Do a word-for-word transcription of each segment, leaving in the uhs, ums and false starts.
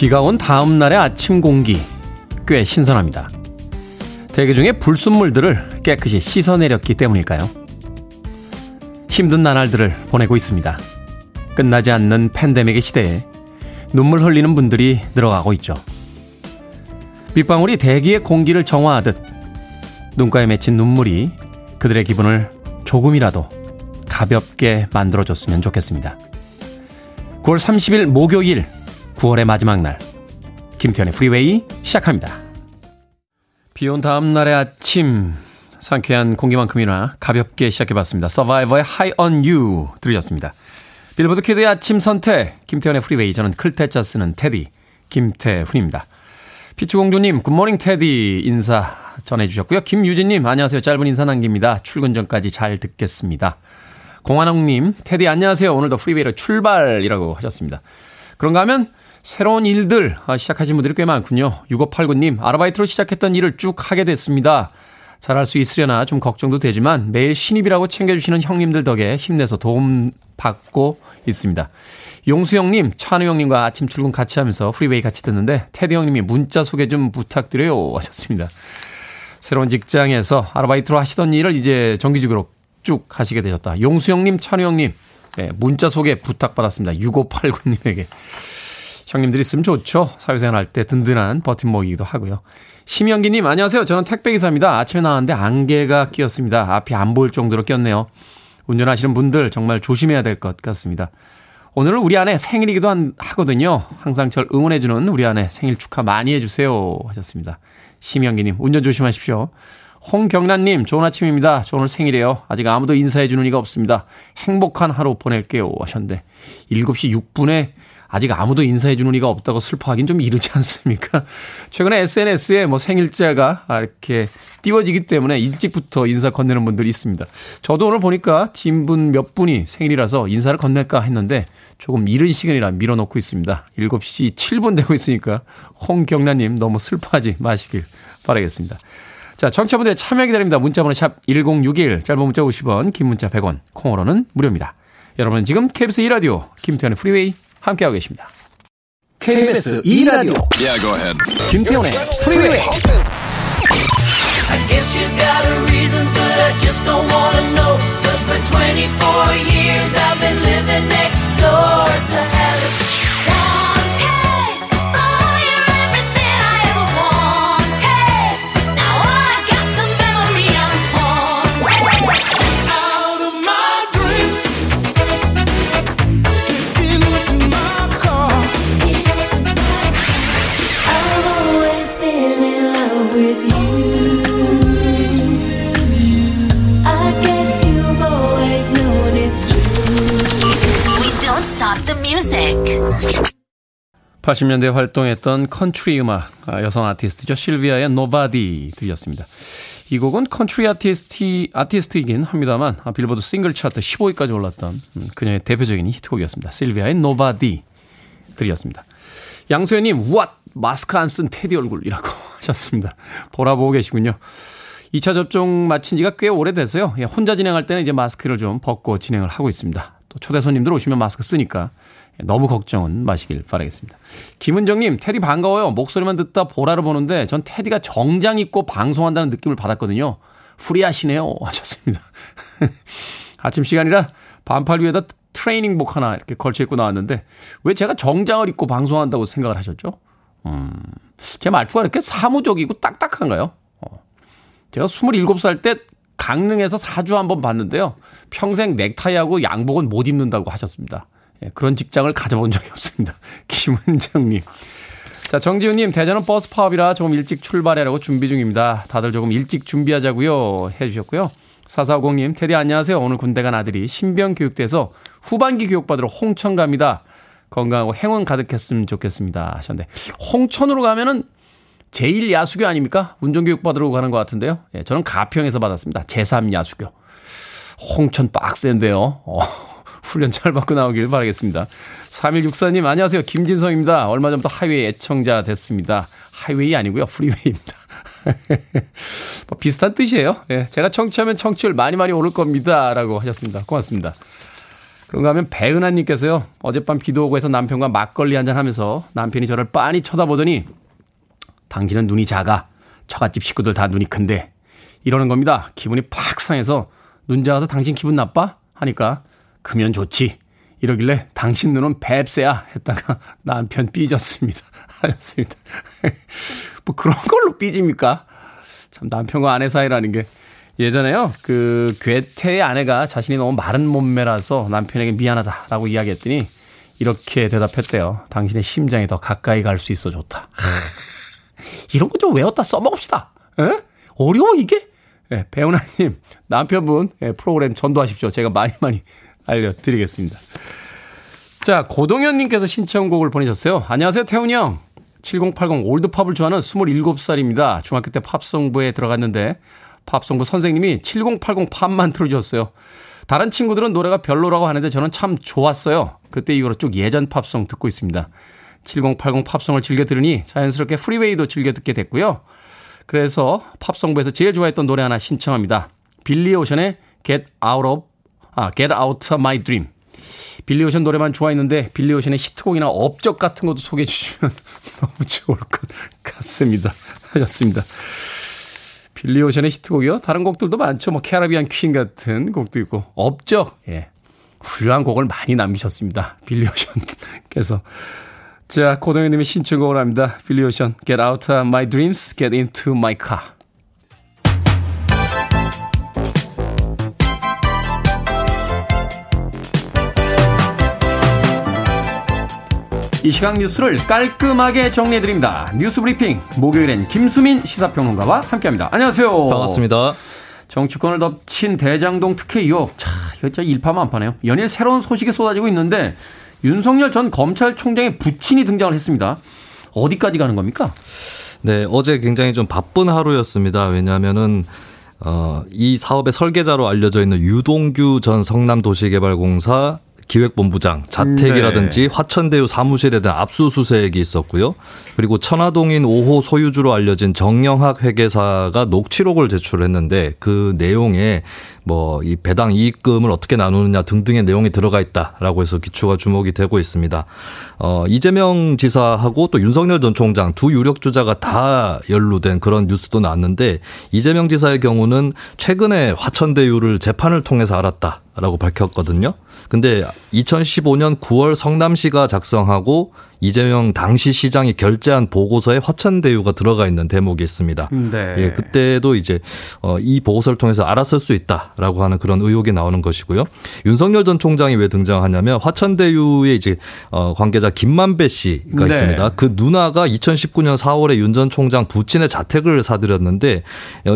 비가 온 다음 날의 아침 공기 꽤 신선합니다. 대기 중에 불순물들을 깨끗이 씻어내렸기 때문일까요? 힘든 나날들을 보내고 있습니다. 끝나지 않는 팬데믹의 시대에 눈물 흘리는 분들이 늘어가고 있죠. 빗방울이 대기의 공기를 정화하듯 눈가에 맺힌 눈물이 그들의 기분을 조금이라도 가볍게 만들어줬으면 좋겠습니다. 구월 삼십일 목요일, 구월의 마지막 날, 김태현의 프리웨이 시작합니다. 비온 다음 날의 아침, 상쾌한 공기만큼이나 가볍게 시작해봤습니다. 서바이버의 High on You 들으셨습니다. 빌보드 키드의 아침 선택, 김태현의 프리웨이, 저는 클테짜 쓰는 테디, 김태훈입니다. 피치공주님, 굿모닝 테디 인사 전해주셨고요. 김유진님, 안녕하세요. 짧은 인사 남깁니다. 출근 전까지 잘 듣겠습니다. 공한옥님, 테디 안녕하세요. 오늘도 프리웨이로 출발이라고 하셨습니다. 그런가 하면 새로운 일들 시작하신 분들이 꽤 많군요. 육오팔구님, 아르바이트로 시작했던 일을 쭉 하게 됐습니다. 잘할 수 있으려나 좀 걱정도 되지만 매일 신입이라고 챙겨주시는 형님들 덕에 힘내서 도움 받고 있습니다. 용수 형님, 찬우 형님과 아침 출근 같이 하면서 프리웨이 같이 듣는데 테디 형님이 문자 소개 좀 부탁드려요 하셨습니다. 새로운 직장에서 아르바이트로 하시던 일을 이제 정규직으로 쭉 하시게 되셨다. 용수 형님, 찬우 형님, 네, 문자 소개 부탁받았습니다. 육오팔구님에게. 형님들이 있으면 좋죠. 사회생활 할 때 든든한 버팀목이기도 하고요. 심영기님, 안녕하세요. 저는 택배기사입니다. 아침에 나왔는데 안개가 끼었습니다. 앞이 안 보일 정도로 꼈네요. 운전하시는 분들 정말 조심해야 될 것 같습니다. 오늘은 우리 아내 생일이기도 한, 하거든요. 항상 절 응원해주는 우리 아내 생일 축하 많이 해주세요 하셨습니다. 심영기님, 운전 조심하십시오. 홍경란님, 좋은 아침입니다. 저 오늘 생일이에요. 아직 아무도 인사해주는 이가 없습니다. 행복한 하루 보낼게요 하셨는데 일곱시 육분에 아직 아무도 인사해주는 이가 없다고 슬퍼하긴 좀 이르지 않습니까? 최근에 에스엔에스에 뭐 생일자가 이렇게 띄워지기 때문에 일찍부터 인사 건네는 분들이 있습니다. 저도 오늘 보니까 진분 몇 분이 생일이라서 인사를 건넬까 했는데 조금 이른 시간이라 밀어놓고 있습니다. 일곱시 칠분 되고 있으니까 홍경란님 너무 슬퍼하지 마시길 바라겠습니다. 자, 청취자분들의 참여 기다립니다. 문자번호 샵 일공육일, 짧은 문자 오십원, 긴 문자 백원, 콩으로는 무료입니다. 여러분은 지금 케이비에스 이 라디오 김태현의 프리웨이 함께하고 계십니다. 케이비에스 이 라디오. Yeah, go ahead. 김태훈의 프리웨이. I guess she's got her reasons but I just don't want to know. Cause for twenty-four years I've been living next door to Alice. Wanted, oh you're everything I ever wanted. Now all I got's a memory I'm haunted. Out of my dreams. 팔십년대에 활동했던 컨트리 음악 여성 아티스트죠. 실비아의 노바디 들렸습니다. 이 곡은 컨트리 아티스트, 아티스트이긴 합니다만 빌보드 싱글 차트 십오위까지 올랐던 그녀의 대표적인 히트곡이었습니다. 실비아의 노바디 들렸습니다. 양소연님, 왓! 마스크 안 쓴 테디 얼굴이라고 하셨습니다. 보라보고 계시군요. 이차 접종 마친 지가 꽤 오래돼서요. 혼자 진행할 때는 이제 마스크를 좀 벗고 진행을 하고 있습니다. 또 초대 손님들 오시면 마스크 쓰니까 너무 걱정은 마시길 바라겠습니다. 김은정님, 테디 반가워요. 목소리만 듣다 보라를 보는데 전 테디가 정장 입고 방송한다는 느낌을 받았거든요. 프리하시네요 하셨습니다. 아침 시간이라 반팔 위에다 트레이닝복 하나 이렇게 걸쳐 입고 나왔는데 왜 제가 정장을 입고 방송한다고 생각을 하셨죠? 음, 제 말투가 이렇게 사무적이고 딱딱한가요? 어. 제가 스물일곱살 때 강릉에서 사주 한번 봤는데요. 평생 넥타이하고 양복은 못 입는다고 하셨습니다. 예, 그런 직장을 가져본 적이 없습니다. 김은정님. 자, 정지훈님, 대전은 버스 파업이라 조금 일찍 출발하려고 준비 중입니다. 다들 조금 일찍 준비하자고요 해주셨고요. 사사오공님, 테디 안녕하세요. 오늘 군대 간 아들이 신병교육대에서 후반기 교육받으러 홍천 갑니다. 건강하고 행운 가득했으면 좋겠습니다 하셨는데 홍천으로 가면은 제일 야수교 아닙니까? 운전교육 받으러 가는 것 같은데요. 예, 저는 가평에서 받았습니다. 제삼 야수교. 홍천 빡센데요. 어, 훈련 잘 받고 나오길 바라겠습니다. 삼일육사님, 안녕하세요. 김진성입니다. 얼마 전부터 하이웨이 애청자 됐습니다. 하이웨이 아니고요. 프리웨이입니다. 뭐 비슷한 뜻이에요. 예, 제가 청취하면 청취율 많이 많이 오를 겁니다 라고 하셨습니다. 고맙습니다. 그런가 하면 배은하님께서요. 어젯밤 비도 오고 해서 남편과 막걸리 한잔 하면서 남편이 저를 빤히 쳐다보더니 당신은 눈이 작아. 처갓집 식구들 다 눈이 큰데. 이러는 겁니다. 기분이 팍 상해서 눈 작아서 당신 기분 나빠? 하니까 그면 좋지. 이러길래 당신 눈은 뱁새야 했다가 남편 삐졌습니다. 하셨습니다. 뭐 그런 걸로 삐집니까? 참 남편과 아내 사이라는 게. 예전에요. 그 괴테의 아내가 자신이 너무 마른 몸매라서 남편에게 미안하다라고 이야기했더니 이렇게 대답했대요. 당신의 심장이 더 가까이 갈 수 있어 좋다. 이런 거 좀 외웠다 써먹읍시다. 에? 어려워 이게? 네, 배우나님 남편분 네, 프로그램 전도하십시오. 제가 많이 많이 알려드리겠습니다. 자, 고동현님께서 신청곡을 보내셨어요. 안녕하세요 태훈이 형. 칠공팔공 올드팝을 좋아하는 스물일곱 살입니다. 중학교 때 팝송부에 들어갔는데 팝송부 선생님이 칠공팔공 팝만 틀어주셨어요. 다른 친구들은 노래가 별로라고 하는데 저는 참 좋았어요. 그때 이후로 쭉 예전 팝송 듣고 있습니다. 칠공팔공 팝송을 즐겨 들으니 자연스럽게 프리웨이도 즐겨 듣게 됐고요. 그래서 팝송부에서 제일 좋아했던 노래 하나 신청합니다. 빌리 오션의 Get Out of, 아, Get Out of My Dream. 빌리 오션 노래만 좋아했는데 빌리 오션의 히트곡이나 업적 같은 것도 소개해 주시면 너무 좋을 것 같습니다. 하셨습니다. 빌리 오션의 히트곡이요. 다른 곡들도 많죠. 뭐 캐러비안 퀸 같은 곡도 있고 업적. 예, 훌륭한 곡을 많이 남기셨습니다. 빌리 오션께서. 자, 고동현님의 신청곡을 합니다. 빌리 오션, Get Out of My Dreams, Get Into My Car. 이 시각 뉴스를 깔끔하게 정리해드립니다. 뉴스 브리핑 목요일엔 김수민 시사평론가와 함께합니다. 안녕하세요. 반갑습니다. 정치권을 덮친 대장동 특혜 의혹. 자, 이거 진짜 일파만파네요. 연일 새로운 소식이 쏟아지고 있는데 윤석열 전 검찰총장의 부친이 등장을 했습니다. 어디까지 가는 겁니까? 네, 어제 굉장히 좀 바쁜 하루였습니다. 왜냐하면은 어, 이 사업의 설계자로 알려져 있는 유동규 전 성남도시개발공사 기획본부장 자택이라든지 네. 화천대유 사무실에 대한 압수수색이 있었고요. 그리고 천화동인 오 호 소유주로 알려진 정영학 회계사가 녹취록을 제출했는데 그 내용에 뭐 이 배당 이익금을 어떻게 나누느냐 등등의 내용이 들어가 있다라고 해서 기초가 주목이 되고 있습니다. 어, 이재명 지사하고 또 윤석열 전 총장 두 유력 주자가 다 연루된 그런 뉴스도 나왔는데 이재명 지사의 경우는 최근에 화천대유를 재판을 통해서 알았다. 라고 밝혔거든요. 근데 이천십오 년 구월 성남시가 작성하고 이재명 당시 시장이 결재한 보고서에 화천대유가 들어가 있는 대목이 있습니다. 네. 예, 그때도 이제 이 보고서를 통해서 알았을 수 있다라고 하는 그런 의혹이 나오는 것이고요. 윤석열 전 총장이 왜 등장하냐면 화천대유의 이제 관계자 김만배 씨가 네. 있습니다. 그 누나가 이천십구 년 사월에 윤 전 총장 부친의 자택을 사들였는데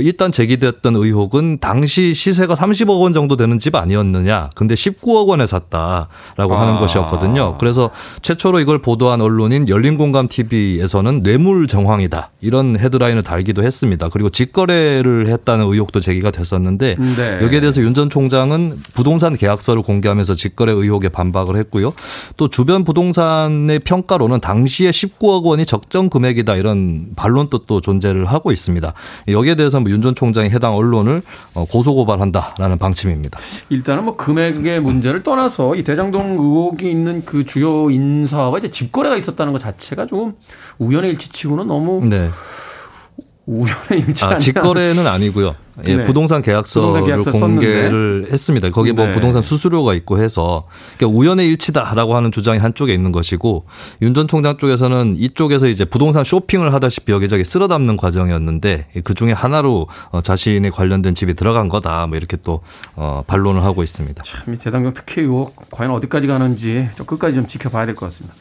일단 제기됐던 의혹은 당시 시세가 삼십억 원 정도 되는 집 아니었느냐. 근데 십구억 원에 샀다라고 아. 하는 것이었거든요. 그래서 최초로 이걸 보도한 언론인 열린공감티비에서는 뇌물 정황이다. 이런 헤드라인을 달기도 했습니다. 그리고 직거래를 했다는 의혹도 제기가 됐었는데 네. 여기에 대해서 윤 전 총장은 부동산 계약서를 공개하면서 직거래 의혹에 반박을 했고요. 또 주변 부동산의 평가로는 당시에 십구억 원이 적정 금액이다. 이런 반론도 또 존재를 하고 있습니다. 여기에 대해서 윤 전 총장이 해당 언론을 고소고발한다라는 방침입니다. 일단은 뭐 금액의 문제를 떠나서 이 대장동 의혹이 있는 그 주요 인사와 이제 집 거래가 있었다는 것 자체가 조금 우연의 일치치고는 너무 네. 우연의 일치 아니야. 아, 직거래는 아니고요. 예, 네. 부동산 계약서를 부동산 계약서 공개를 썼는데. 했습니다. 거기에 네. 뭐 부동산 수수료가 있고 해서 그러니까 우연의 일치다라고 하는 주장이 한쪽에 있는 것이고 윤 전 총장 쪽에서는 이쪽에서 이제 부동산 쇼핑을 하다시피 여기저기 쓸어 담는 과정이었는데 그중에 하나로 자신이 관련된 집이 들어간 거다. 뭐 이렇게 또 어, 반론을 하고 있습니다. 참 이 대장동 특혜 의혹 과연 어디까지 가는지 좀 끝까지 좀 지켜봐야 될 것 같습니다.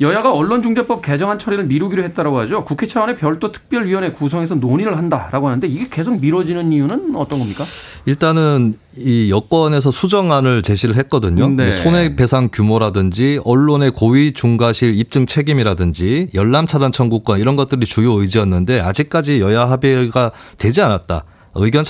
여야가 언론중재법 개정안 처리를 미루기로 했다라고 하죠. 국회 차원의 별도 특별위원회 구성해서 논의를 한다라고 하는데 이게 계속 미뤄지는 이유는 어떤 겁니까? 일단은 이 여권에서 수정안을 제시를 했거든요. 네. 손해배상 규모라든지 언론의 고의 중과실 입증 책임이라든지 열람 차단 청구권 이런 것들이 주요 의지였는데 아직까지 여야 합의가 되지 않았다.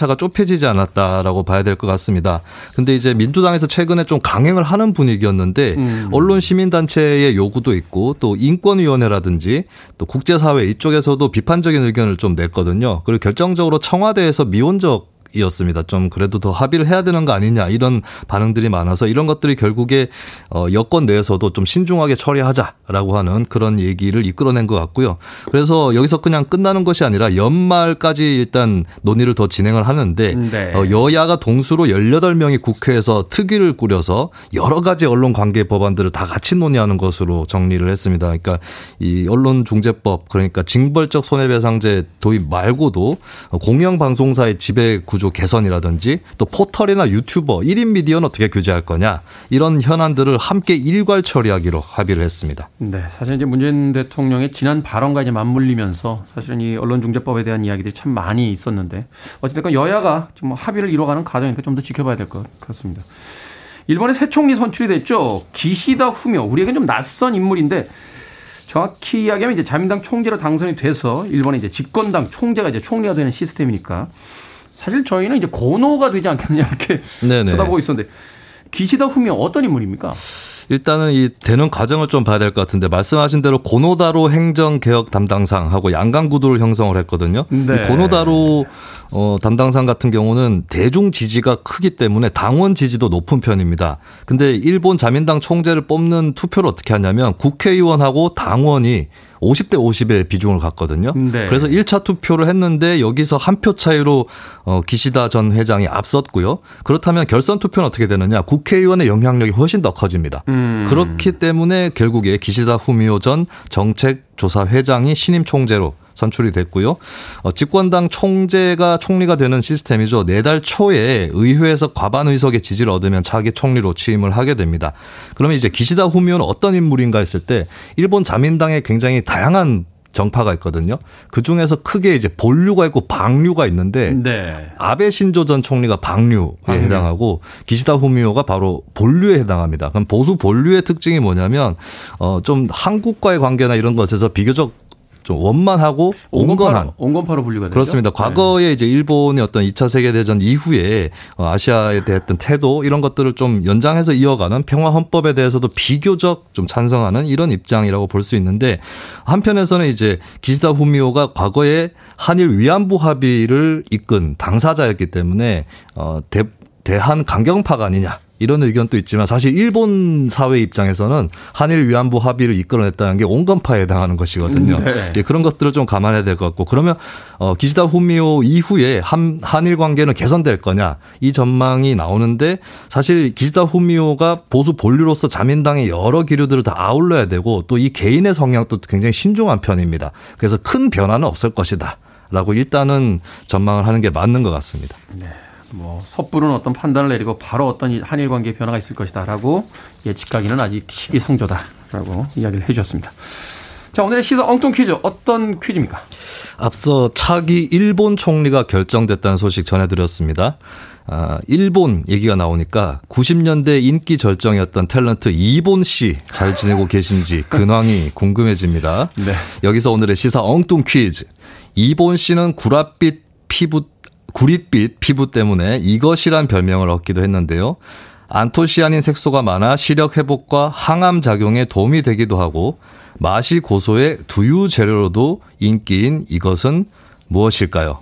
의견차가 좁혀지지 않았다라고 봐야 될 것 같습니다. 그런데 이제 민주당에서 최근에 좀 강행을 하는 분위기였는데 음. 언론 시민단체의 요구도 있고 또 인권위원회라든지 또 국제사회 이쪽에서도 비판적인 의견을 좀 냈거든요. 그리고 결정적으로 청와대에서 미온적 생각이었습니다. 좀 그래도 더 합의를 해야 되는 거 아니냐 이런 반응들이 많아서 이런 것들이 결국에 여권 내에서도 좀 신중하게 처리하자라고 하는 그런 얘기를 이끌어낸 것 같고요. 그래서 여기서 그냥 끝나는 것이 아니라 연말까지 일단 논의를 더 진행을 하는데 네. 여야가 동수로 열여덟 명이 국회에서 특위를 꾸려서 여러 가지 언론 관계 법안들을 다 같이 논의하는 것으로 정리를 했습니다. 그러니까 이 언론중재법, 그러니까 징벌적 손해배상제 도입 말고도 공영방송사의 지배구조 개선이라든지 또 포털이나 유튜버, 일 인 미디어는 어떻게 규제할 거냐 이런 현안들을 함께 일괄 처리하기로 합의를 했습니다. 네, 사실 이제 문재인 대통령의 지난 발언과 이제 맞물리면서 사실은 이 언론중재법에 대한 이야기들이 참 많이 있었는데 어쨌든 여야가 좀 합의를 이뤄가는 과정이니까 좀 더 지켜봐야 될 것 같습니다. 일본의 새 총리 선출이 됐죠. 기시다 후미오. 우리에겐 좀 낯선 인물인데 정확히 이야기하면 이제 자민당 총재로 당선이 돼서 일본의 이제 집권당 총재가 이제 총리가 되는 시스템이니까 사실 저희는 이제 고노가 되지 않겠느냐 이렇게 네네. 쳐다보고 있었는데 기시다 후미오 어떤 인물입니까? 일단은 이 되는 과정을 좀 봐야 될 것 같은데 말씀하신 대로 고노다로 행정개혁 담당상하고 양강구도를 형성을 했거든요. 네. 이 고노다로 어, 담당상 같은 경우는 대중 지지가 크기 때문에 당원 지지도 높은 편입니다. 근데 일본 자민당 총재를 뽑는 투표를 어떻게 하냐면 국회의원하고 당원이 오십 대 오십의 비중을 갖거든요. 네. 그래서 일 차 투표를 했는데 여기서 한 표 차이로 어, 기시다 전 회장이 앞섰고요. 그렇다면 결선 투표는 어떻게 되느냐. 국회의원의 영향력이 훨씬 더 커집니다. 음. 그렇기 때문에 결국에 기시다 후미오 전 정책조사회장이 신임 총재로 선출이 됐고요. 어, 집권당 총재가 총리가 되는 시스템이죠. 내달 초에 의회에서 과반 의석의 지지를 얻으면 차기 총리로 취임을 하게 됩니다. 그러면 이제 기시다 후미오는 어떤 인물인가 했을 때 일본 자민당에 굉장히 다양한 정파가 있거든요. 그중에서 크게 이제 본류가 있고 방류가 있는데 네. 아베 신조 전 총리가 방류에 방류. 해당하고 기시다 후미오가 바로 본류에 해당합니다. 그럼 보수 본류의 특징이 뭐냐면 어, 좀 한국과의 관계나 이런 것에서 비교적 좀 원만하고 온건한. 온건파로 분류가 되죠. 그렇습니다. 과거에 이제 일본의 어떤 이 차 세계대전 이후에 아시아에 대했던 태도 이런 것들을 좀 연장해서 이어가는 평화헌법에 대해서도 비교적 좀 찬성하는 이런 입장이라고 볼 수 있는데 한편에서는 이제 기시다 후미오가 과거에 한일 위안부 합의를 이끈 당사자였기 때문에 어, 대, 대한 강경파가 아니냐. 이런 의견도 있지만 사실 일본 사회 입장에서는 한일 위안부 합의를 이끌어냈다는 게 온건파에 해당하는 것이거든요. 네. 예, 그런 것들을 좀 감안해야 될 것 같고 그러면 어, 기시다 후미오 이후에 한, 한일 관계는 개선될 거냐 이 전망이 나오는데 사실 기시다 후미오가 보수 본류로서 자민당의 여러 기류들을 다 아울러야 되고 또 이 개인의 성향도 굉장히 신중한 편입니다. 그래서 큰 변화는 없을 것이다 라고 일단은 전망을 하는 게 맞는 것 같습니다. 네. 뭐 섣부른 어떤 판단을 내리고 바로 어떤 한일 관계의 변화가 있을 것이다라고 예측하기는 아직 시기상조다라고 이야기를 해 주셨습니다. 자, 오늘의 시사 엉뚱 퀴즈 어떤 퀴즈입니까? 앞서 차기 일본 총리가 결정됐다는 소식 전해드렸습니다. 아, 일본 얘기가 나오니까 구십 년대 인기 절정이었던 탤런트 이본 씨 잘 지내고 계신지 근황이 궁금해집니다. 네. 여기서 오늘의 시사 엉뚱 퀴즈. 이본 씨는 구랏빛 피부 구릿빛 피부 때문에 이것이란 별명을 얻기도 했는데요. 안토시아닌 색소가 많아 시력 회복과 항암 작용에 도움이 되기도 하고 맛이 고소해 두유 재료로도 인기인 이것은 무엇일까요?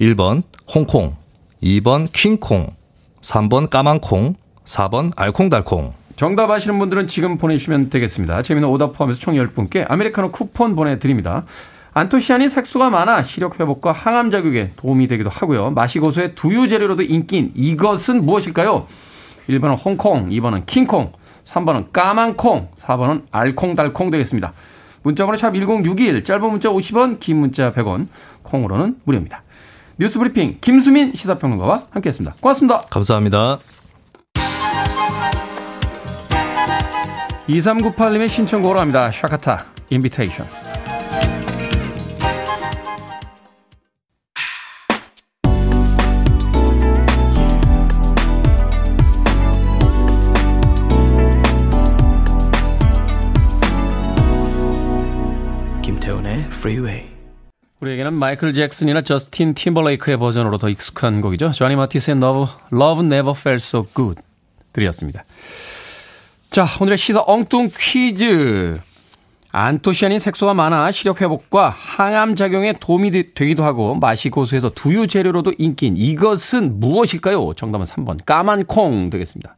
일 번 홍콩, 이 번 킹콩, 삼 번 까만콩, 사 번 알콩달콩. 정답 아시는 분들은 지금 보내주시면 되겠습니다. 재미있는 오답 포함해서 총 열 분께 아메리카노 쿠폰 보내드립니다. 안토시아닌 색소가 많아 시력 회복과 항암 작용에 도움이 되기도 하고요. 맛이 고소해 두유 재료로도 인기인 이것은 무엇일까요? 일 번은 홍콩, 이 번은 킹콩, 삼 번은 까만콩, 사 번은 알콩달콩 되겠습니다. 문자번호 샵 일공육일, 짧은 문자 오십 원, 긴 문자 백 원, 콩으로는 무료입니다. 뉴스 브리핑 김수민 시사평론가와 함께했습니다. 고맙습니다. 감사합니다. 이삼구팔 님의 신청곡으로 합니다. 샤카타, 인비테이션스. Freeway. 우리에게는 마이클 잭슨이나 저스틴 팀버레이크의 버전으로 더 익숙한 곡이죠. 조니 마티스의 Love, Love Never Felt So Good 들이었습니다. 자, 오늘의 시사 엉뚱 퀴즈. 안토시아닌 색소와 많아 시력 회복과 항암 작용에 도움이 되기도 하고 맛이 고소해서 두유 재료로도 인기인 이것은 무엇일까요? 정답은 삼 번 까만 콩 되겠습니다.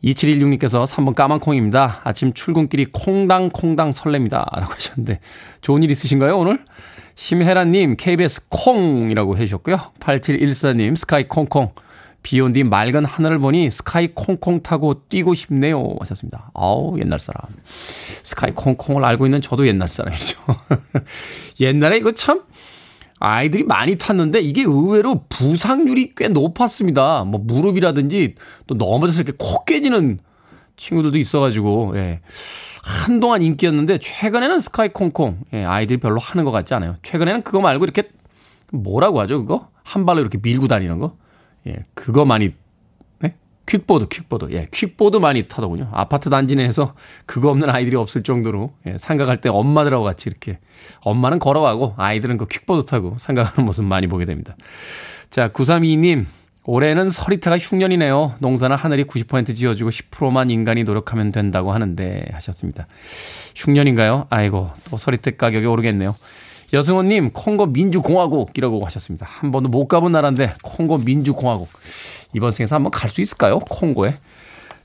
이칠일육님께서 삼 번 까만 콩입니다. 아침 출근길이 콩당콩당 설렙니다 라고 하셨는데 좋은 일 있으신가요 오늘? 심혜라님 케이비에스 콩이라고 해주셨고요. 팔칠일사님 스카이 콩콩 비온 뒤 맑은 하늘을 보니 스카이 콩콩 타고 뛰고 싶네요 하셨습니다. 아우 옛날 사람. 스카이 콩콩을 알고 있는 저도 옛날 사람이죠. 옛날에 이거 참 아이들이 많이 탔는데 이게 의외로 부상률이 꽤 높았습니다. 뭐 무릎이라든지 또 넘어져서 이렇게 콕 깨지는 친구들도 있어가지고 예. 한동안 인기였는데 최근에는 스카이 콩콩 예. 아이들이 별로 하는 것 같지 않아요. 최근에는 그거 말고 이렇게 뭐라고 하죠 그거? 한 발로 이렇게 밀고 다니는 거? 예, 그거 많이, 네? 퀵보드, 퀵보드. 예, 퀵보드 많이 타더군요. 아파트 단지 내에서 그거 없는 아이들이 없을 정도로, 예, 상가 갈 때 엄마들하고 같이 이렇게, 엄마는 걸어가고 아이들은 그 퀵보드 타고 상가 가는 모습 많이 보게 됩니다. 자, 구삼이이님. 올해는 서리태가 흉년이네요. 농사는 하늘이 구십 퍼센트 지어주고 십 퍼센트만 인간이 노력하면 된다고 하는데 하셨습니다. 흉년인가요? 아이고, 또 서리태 가격이 오르겠네요. 여승호님 콩고 민주공화국이라고 하셨습니다. 한 번도 못 가본 나라인데 콩고 민주공화국 이번 생에서 한번 갈 수 있을까요? 콩고에.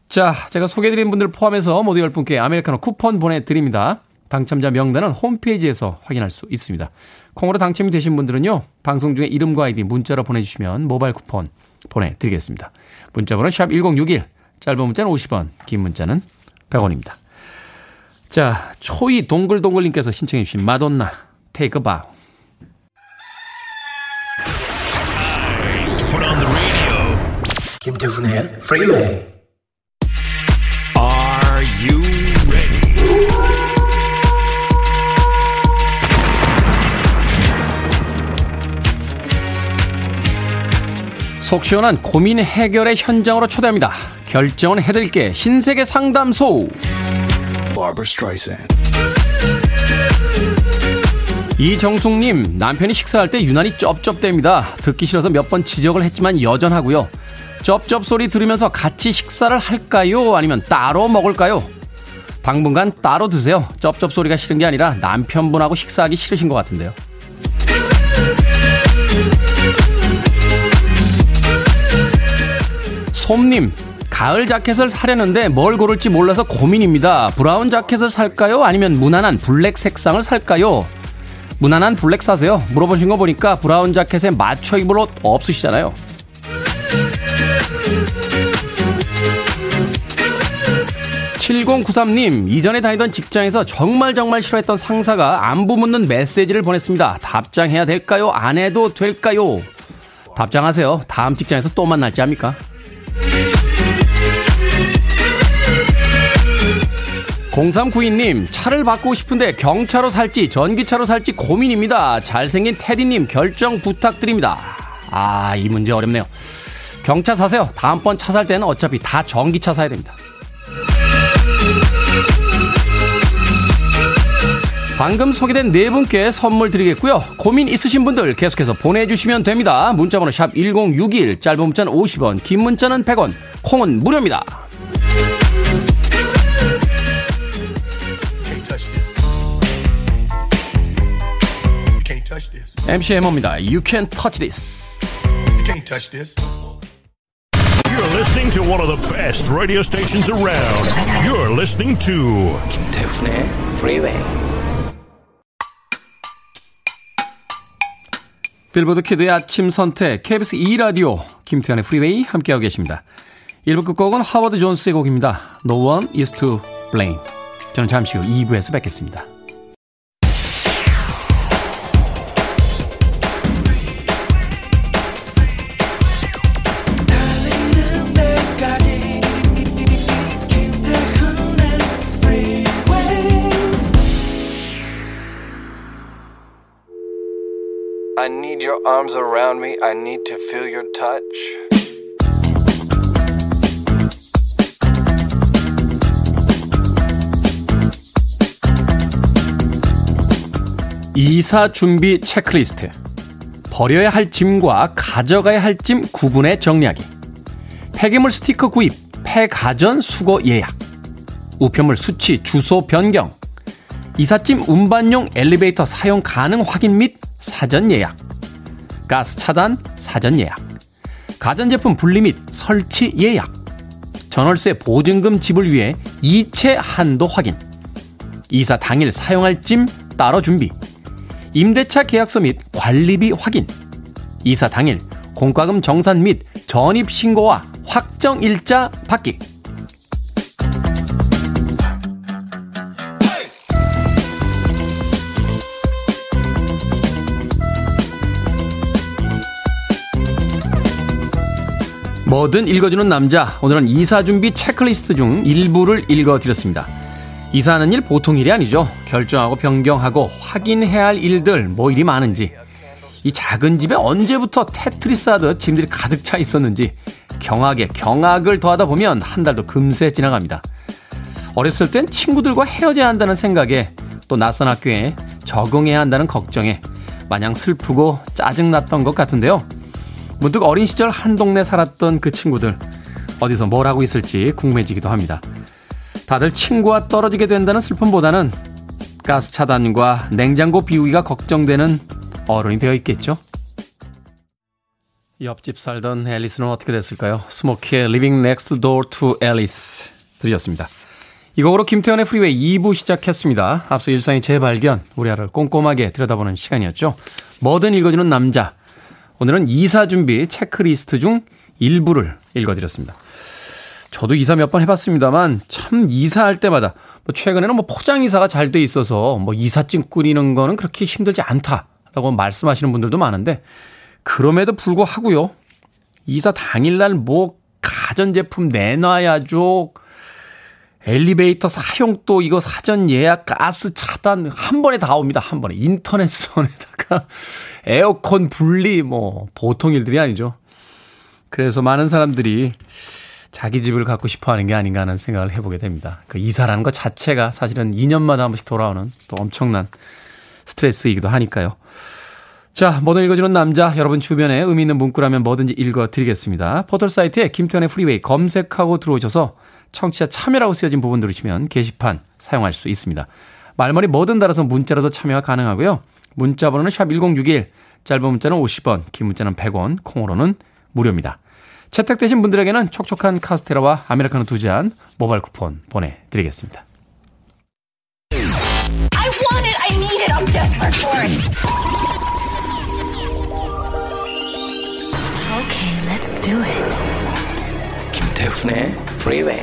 자 제가 소개해드린 분들 포함해서 모두 열 분께 아메리카노 쿠폰 보내드립니다. 당첨자 명단은 홈페이지에서 확인할 수 있습니다. 콩으로 당첨이 되신 분들은요. 방송 중에 이름과 아이디 문자로 보내주시면 모바일 쿠폰 보내드리겠습니다. 문자번호 샵 일공육일 짧은 문자는 오십 원 긴 문자는 백 원입니다. 자 초이 동글동글님께서 신청해 주신 마돈나 Take a bow. Put on the radio. 김태훈의 Freeway. Are you ready? 속 시원한 고민 해결의 현장으로 초대합니다. 결정은 해드릴게. 신세계 상담소. Barbara Streisand. 이정숙님 남편이 식사할 때 유난히 쩝쩝댑니다. 듣기 싫어서 몇 번 지적을 했지만 여전하고요. 쩝쩝 소리 들으면서 같이 식사를 할까요? 아니면 따로 먹을까요? 당분간 따로 드세요. 쩝쩝 소리가 싫은 게 아니라 남편분하고 식사하기 싫으신 것 같은데요. 솜님 가을 자켓을 사려는데 뭘 고를지 몰라서 고민입니다. 브라운 자켓을 살까요? 아니면 무난한 블랙 색상을 살까요? 무난한 블랙 사세요. 물어보신 거 보니까 브라운 자켓에 맞춰 입을 옷 없으시잖아요. 칠공구삼님 이전에 다니던 직장에서 정말 정말 싫어했던 상사가 안부 묻는 메시지를 보냈습니다. 답장해야 될까요? 안 해도 될까요? 답장하세요. 다음 직장에서 또 만날지 합니까? 공삼구이님 차를 바꾸고 싶은데 경차로 살지 전기차로 살지 고민입니다. 잘생긴 테디님 결정 부탁드립니다. 아, 이 문제 어렵네요. 경차 사세요. 다음번 차 살 때는 어차피 다 전기차 사야 됩니다. 방금 소개된 네 분께 선물 드리겠고요. 고민 있으신 분들 계속해서 보내주시면 됩니다. 문자번호 샵 일공육일 짧은 문자는 오십 원 긴 문자는 백 원 콩은 무료입니다. 엠시 에머입니다. You can't touch this. You can't touch this. You're listening to one of the best radio stations around. You're listening to 김태훈의 Freeway. 빌보드 키드의 아침 선택 케이비에스 이 라디오 김태훈의 Freeway 함께하고 계십니다. 일 부 끝곡은 하워드 존스의 곡입니다. No one is to blame. 저는 잠시 후 이 부에서 뵙겠습니다. I need your arms around me. I need to feel your touch. 이사 준비 체크리스트. 버려야 할 짐과 가져가야 할 짐 구분해 정리하기. 폐기물 스티커 구입, 폐가전 수거 예약. 우편물 수치, 주소 변경. 이삿짐 운반용 엘리베이터 사용 가능 확인 및 사전 예약, 가스 차단 사전 예약, 가전제품 분리 및 설치 예약, 전월세 보증금 지불 위에 이체 한도 확인, 이사 당일 사용할 짐 따로 준비, 임대차 계약서 및 관리비 확인, 이사 당일 공과금 정산 및 전입 신고와 확정 일자 받기. 뭐든 읽어주는 남자, 오늘은 이사 준비 체크리스트 중 일부를 읽어드렸습니다. 이사하는 일 보통 일이 아니죠. 결정하고 변경하고 확인해야 할 일들 뭐 일이 많은지, 이 작은 집에 언제부터 테트리스 하듯 짐들이 가득 차 있었는지 경악에 경악을 더하다 보면 한 달도 금세 지나갑니다. 어렸을 땐 친구들과 헤어져야 한다는 생각에, 또 낯선 학교에 적응해야 한다는 걱정에 마냥 슬프고 짜증났던 것 같은데요. 문득 어린 시절 한 동네 살았던 그 친구들, 어디서 뭘 하고 있을지 궁금해지기도 합니다. 다들 친구와 떨어지게 된다는 슬픔보다는 가스 차단과 냉장고 비우기가 걱정되는 어른이 되어 있겠죠. 옆집 살던 앨리스는 어떻게 됐을까요? 스모키의 Living Next Door to Alice 들으셨습니다. 이 곡으로 김태현의 프리웨이 이 부 시작했습니다. 앞서 일상의 재발견, 우리 하루를 꼼꼼하게 들여다보는 시간이었죠. 뭐든 읽어주는 남자, 오늘은 이사 준비 체크리스트 중 일부를 읽어드렸습니다. 저도 이사 몇 번 해봤습니다만 참 이사할 때마다, 뭐 최근에는 뭐 포장 이사가 잘 돼 있어서 뭐 이삿짐 꾸리는 거는 그렇게 힘들지 않다라고 말씀하시는 분들도 많은데, 그럼에도 불구하고요, 이사 당일날 뭐 가전제품 내놔야죠, 엘리베이터 사용도 이거 사전 예약, 가스 차단, 한 번에 다 옵니다. 한 번에 인터넷선에다가 에어컨 분리, 뭐 보통 일들이 아니죠. 그래서 많은 사람들이 자기 집을 갖고 싶어하는 게 아닌가 하는 생각을 해보게 됩니다. 그 이사라는 것 자체가 사실은 이 년마다 한 번씩 돌아오는 또 엄청난 스트레스이기도 하니까요. 자, 뭐든 읽어주는 남자, 여러분 주변에 의미 있는 문구라면 뭐든지 읽어드리겠습니다. 포털사이트에 김태현의 프리웨이 검색하고 들어오셔서 청취자 참여라고 쓰여진 부분 누르시면 게시판 사용할 수 있습니다. 말머리 뭐든 달아서 문자라도 참여가 가능하고요. 문자 번호는 샵 일공육일, 짧은 문자는 오십 원, 긴 문자는 백 원, 콩으로는 무료입니다. 채택되신 분들에게는 촉촉한 카스테라와 아메리카노 두 잔 모바일 쿠폰 보내드리겠습니다. I want it, I need it, I'm desperate for it. Okay, let's do it. 김태훈의 프리웨이.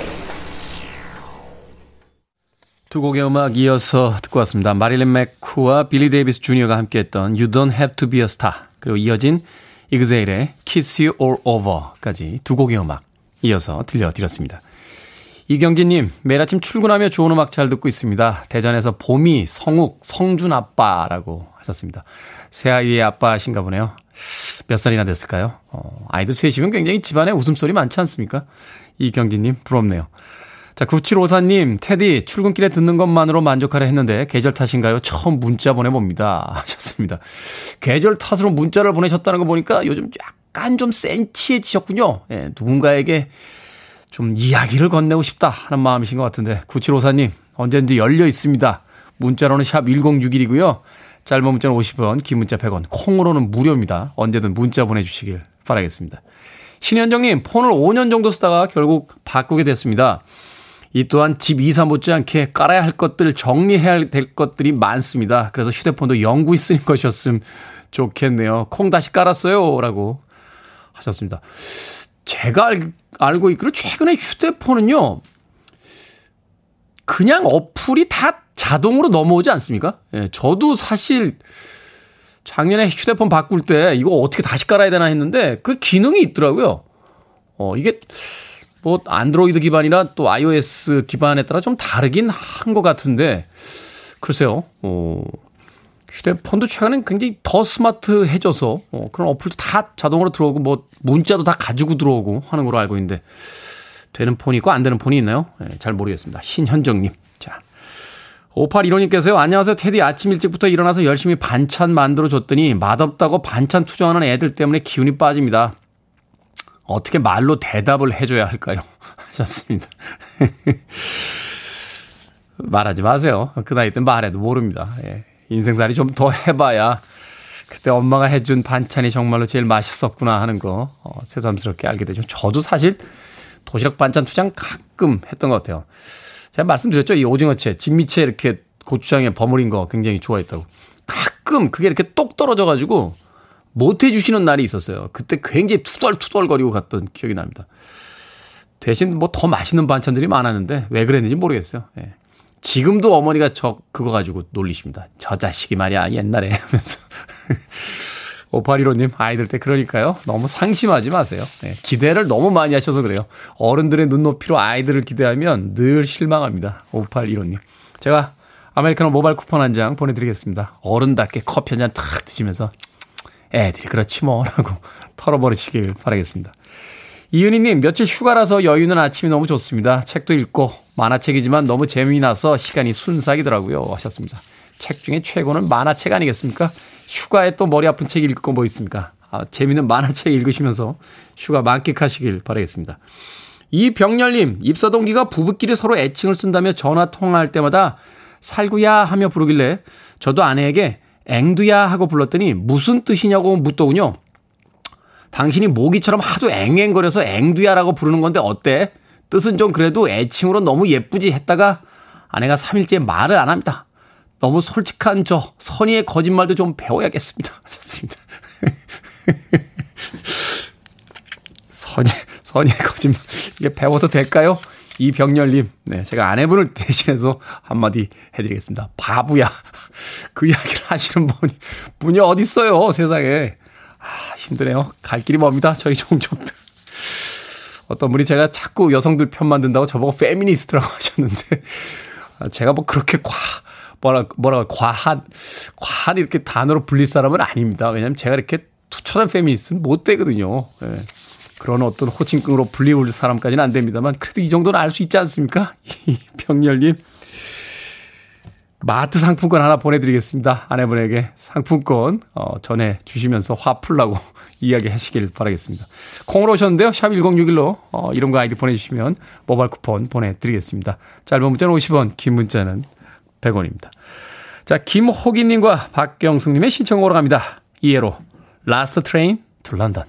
두 곡의 음악 이어서 듣고 왔습니다. 마릴린 맥쿠와 빌리 데이비스 주니어가 함께했던 You Don't Have To Be A Star, 그리고 이어진 이그제일의 Kiss You All Over까지 두 곡의 음악 이어서 들려드렸습니다. 이경진님, 매일 아침 출근하며 좋은 음악 잘 듣고 있습니다. 대전에서 봄이, 성욱, 성준 아빠라고 하셨습니다. 새아이의 아빠신가 보네요. 몇 살이나 됐을까요? 어, 아이들 셋이면 굉장히 집안에 웃음소리 많지 않습니까? 이경진님, 부럽네요. 자, 구칠오사 님, 테디, 출근길에 듣는 것만으로 만족하려 했는데 계절 탓인가요? 처음 문자 보내봅니다 하셨습니다. 계절 탓으로 문자를 보내셨다는 거 보니까 요즘 약간 좀 센치해지셨군요. 예, 누군가에게 좀 이야기를 건네고 싶다 하는 마음이신 것 같은데, 구칠오사 님, 언제든지 열려 있습니다. 문자로는 샵 일공육일이고요. 짧은 문자는 오십 원, 긴 문자 백 원, 콩으로는 무료입니다. 언제든 문자 보내주시길 바라겠습니다. 신현정님, 폰을 오 년 정도 쓰다가 결국 바꾸게 됐습니다. 이 또한 집 이사 못지않게 깔아야 할 것들, 정리해야 될 것들이 많습니다. 그래서 휴대폰도 영구히 쓰는 것이었음 좋겠네요. 콩 다시 깔았어요 라고 하셨습니다. 제가 알, 알고 있기로 최근에 휴대폰은요, 그냥 어플이 다 자동으로 넘어오지 않습니까? 예, 저도 사실 작년에 휴대폰 바꿀 때 이거 어떻게 다시 깔아야 되나 했는데 그 기능이 있더라고요. 어, 이게 뭐 안드로이드 기반이나 또 아이오에스 기반에 따라 좀 다르긴 한 것 같은데, 글쎄요, 어, 휴대폰도 최근엔 굉장히 더 스마트해져서 어, 그런 어플도 다 자동으로 들어오고 뭐 문자도 다 가지고 들어오고 하는 걸로 알고 있는데, 되는 폰이 있고 안 되는 폰이 있나요? 네, 잘 모르겠습니다. 신현정님. 자, 오팔일오 님께서요. 안녕하세요, 테디. 아침 일찍부터 일어나서 열심히 반찬 만들어줬더니 맛없다고 반찬 투정하는 애들 때문에 기운이 빠집니다. 어떻게 말로 대답을 해줘야 할까요? 하셨습니다. 말하지 마세요. 그 나이 때 말해도 모릅니다. 예. 인생살이 좀 더 해봐야 그때 엄마가 해준 반찬이 정말로 제일 맛있었구나 하는 거 어, 새삼스럽게 알게 되죠. 저도 사실 도시락 반찬 투장 가끔 했던 것 같아요. 제가 말씀드렸죠. 이 오징어채, 진미채 이렇게 고추장에 버무린 거 굉장히 좋아했다고. 가끔 그게 이렇게 똑 떨어져가지고 못 해주시는 날이 있었어요. 그때 굉장히 투덜투덜거리고 갔던 기억이 납니다. 대신 뭐 더 맛있는 반찬들이 많았는데 왜 그랬는지 모르겠어요. 예. 지금도 어머니가 저 그거 가지고 놀리십니다. 저 자식이 말이야 옛날에 하면서. 오팔일오님 아이들 때 그러니까요. 너무 상심하지 마세요. 예. 기대를 너무 많이 하셔서 그래요. 어른들의 눈높이로 아이들을 기대하면 늘 실망합니다. 오팔일오님 제가 아메리카노 모바일 쿠폰 한 장 보내드리겠습니다. 어른답게 커피 한 잔 탁 드시면서 애들이 그렇지 뭐 라고 털어버리시길 바라겠습니다. 이은희님, 며칠 휴가라서 여유는 아침이 너무 좋습니다. 책도 읽고 만화책이지만 너무 재미나서 시간이 순삭이더라고요 하셨습니다. 책 중에 최고는 만화책 아니겠습니까? 휴가에 또 머리 아픈 책 읽고 뭐 있습니까? 아, 재미있는 만화책 읽으시면서 휴가 만끽하시길 바라겠습니다. 이병렬님, 입사 동기가 부부끼리 서로 애칭을 쓴다며 전화 통화할 때마다 살구야 하며 부르길래 저도 아내에게 앵두야 하고 불렀더니 무슨 뜻이냐고 묻더군요. 당신이 모기처럼 하도 앵앵거려서 앵두야라고 부르는 건데 어때? 뜻은 좀 그래도 애칭으로 너무 예쁘지 했다가 아내가 삼 일째 말을 안 합니다. 너무 솔직한 저 선의의 거짓말도 좀 배워야겠습니다 하셨습니다. 선의, 선의의 거짓말 이게 배워서 될까요? 이병렬님, 네, 제가 아내분을 대신해서 한마디 해드리겠습니다. 바보야. 그 이야기를 하시는 분이, 분이 어딨어요, 세상에. 아, 힘드네요. 갈 길이 멉니다, 저희 종족들. 어떤 분이 제가 자꾸 여성들 편 만든다고 저보고 페미니스트라고 하셨는데, 제가 뭐 그렇게 과, 뭐라, 뭐라, 과한, 과한 이렇게 단어로 불릴 사람은 아닙니다. 왜냐면 제가 이렇게 투철한 페미니스트는 못 되거든요. 네. 그런 어떤 호칭으로 불리울 사람까지는 안 됩니다만 그래도 이 정도는 알 수 있지 않습니까? 병렬님, 마트 상품권 하나 보내드리겠습니다. 아내분에게 상품권 어, 전해주시면서 화 풀라고 이야기하시길 바라겠습니다. 콩으로 오셨는데요. 샵 일공육일로 어, 이런 거 아이디 보내주시면 모바일 쿠폰 보내드리겠습니다. 짧은 문자는 오십 원, 긴 문자는 백 원입니다. 자, 김호기님과 박경숙님의 신청곡으로 갑니다. 이해로 Last Train to London.